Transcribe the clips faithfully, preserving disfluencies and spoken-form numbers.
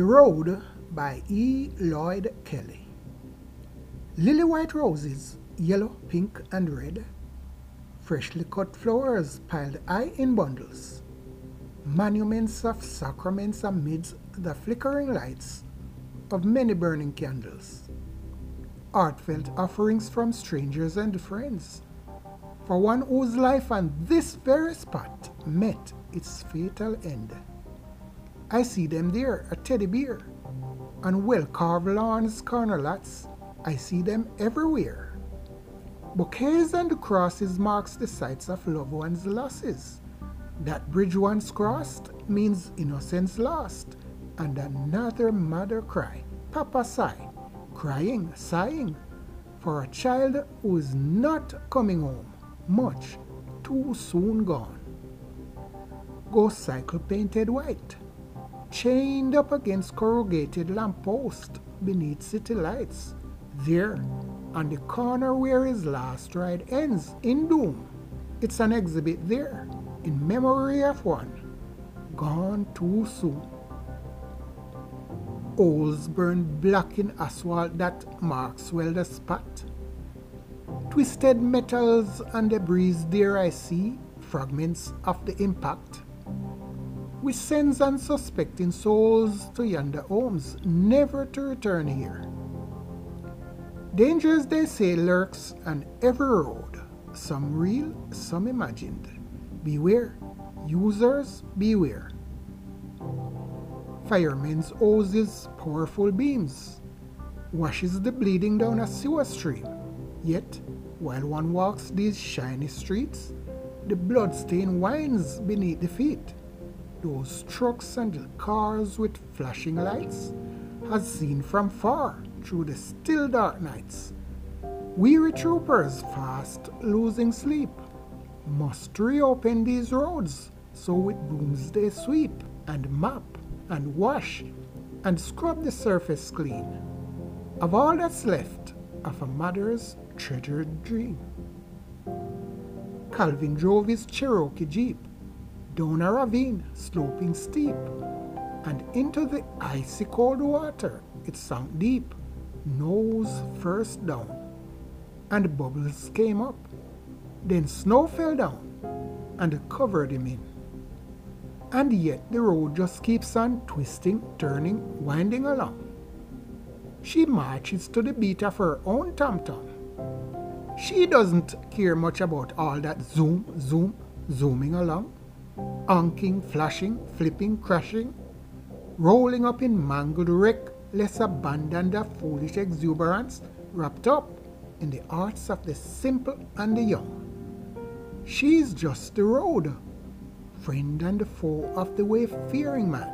The Road by E. Lloyd Kelly. Lily white roses, yellow, pink, and red. Freshly cut flowers piled high in bundles. Monuments of sacraments amidst the flickering lights of many burning candles. Heartfelt offerings from strangers and friends. For one whose life on this very spot met its fatal end. I see them there, a teddy bear. On well-carved lawns, corner lots, I see them everywhere. Bouquets and crosses marks the sights of loved ones' losses. That bridge once crossed means innocence lost, and another mother cry, Papa sigh, crying, sighing, for a child who is not coming home, much too soon gone. Ghost cycle painted white, chained up against corrugated lamppost beneath city lights. There, on the corner where his last ride ends in doom, it's an exhibit there, in memory of one gone too soon. Holes burned black in asphalt that marks well the spot. Twisted metals and debris there I see, fragments of the impact. Which sends unsuspecting souls to yonder homes, never to return here. Dangers, they say, lurks on every road, some real, some imagined. Beware, users, beware. Firemen's hoses, powerful beams, washes the bleeding down a sewer stream. Yet, while one walks these shiny streets, the bloodstain winds beneath the feet. Those trucks and cars with flashing lights, as seen from far through the still dark nights. Weary troopers, fast losing sleep, must reopen these roads, so with brooms they sweep, and mop, and wash, and scrub the surface clean, of all that's left of a mother's treasured dream. Calvin drove his Cherokee Jeep down a ravine, sloping steep, and into the icy cold water it sank deep, nose first down, and bubbles came up, then snow fell down, and covered him in. And yet the road just keeps on twisting, turning, winding along. She marches to the beat of her own tom-tom. She doesn't care much about all that zoom, zoom, zooming along. Honking, flashing, flipping, crashing, rolling up in mangled wreck, less abandoned of foolish exuberance, wrapped up in the arts of the simple and the young. She's just the road, friend and foe of the wayfaring man.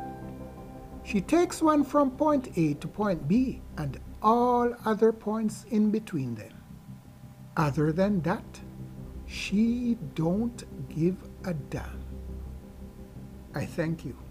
She takes one from point A to point B and all other points in between them. Other than that, she don't give a damn. I thank you.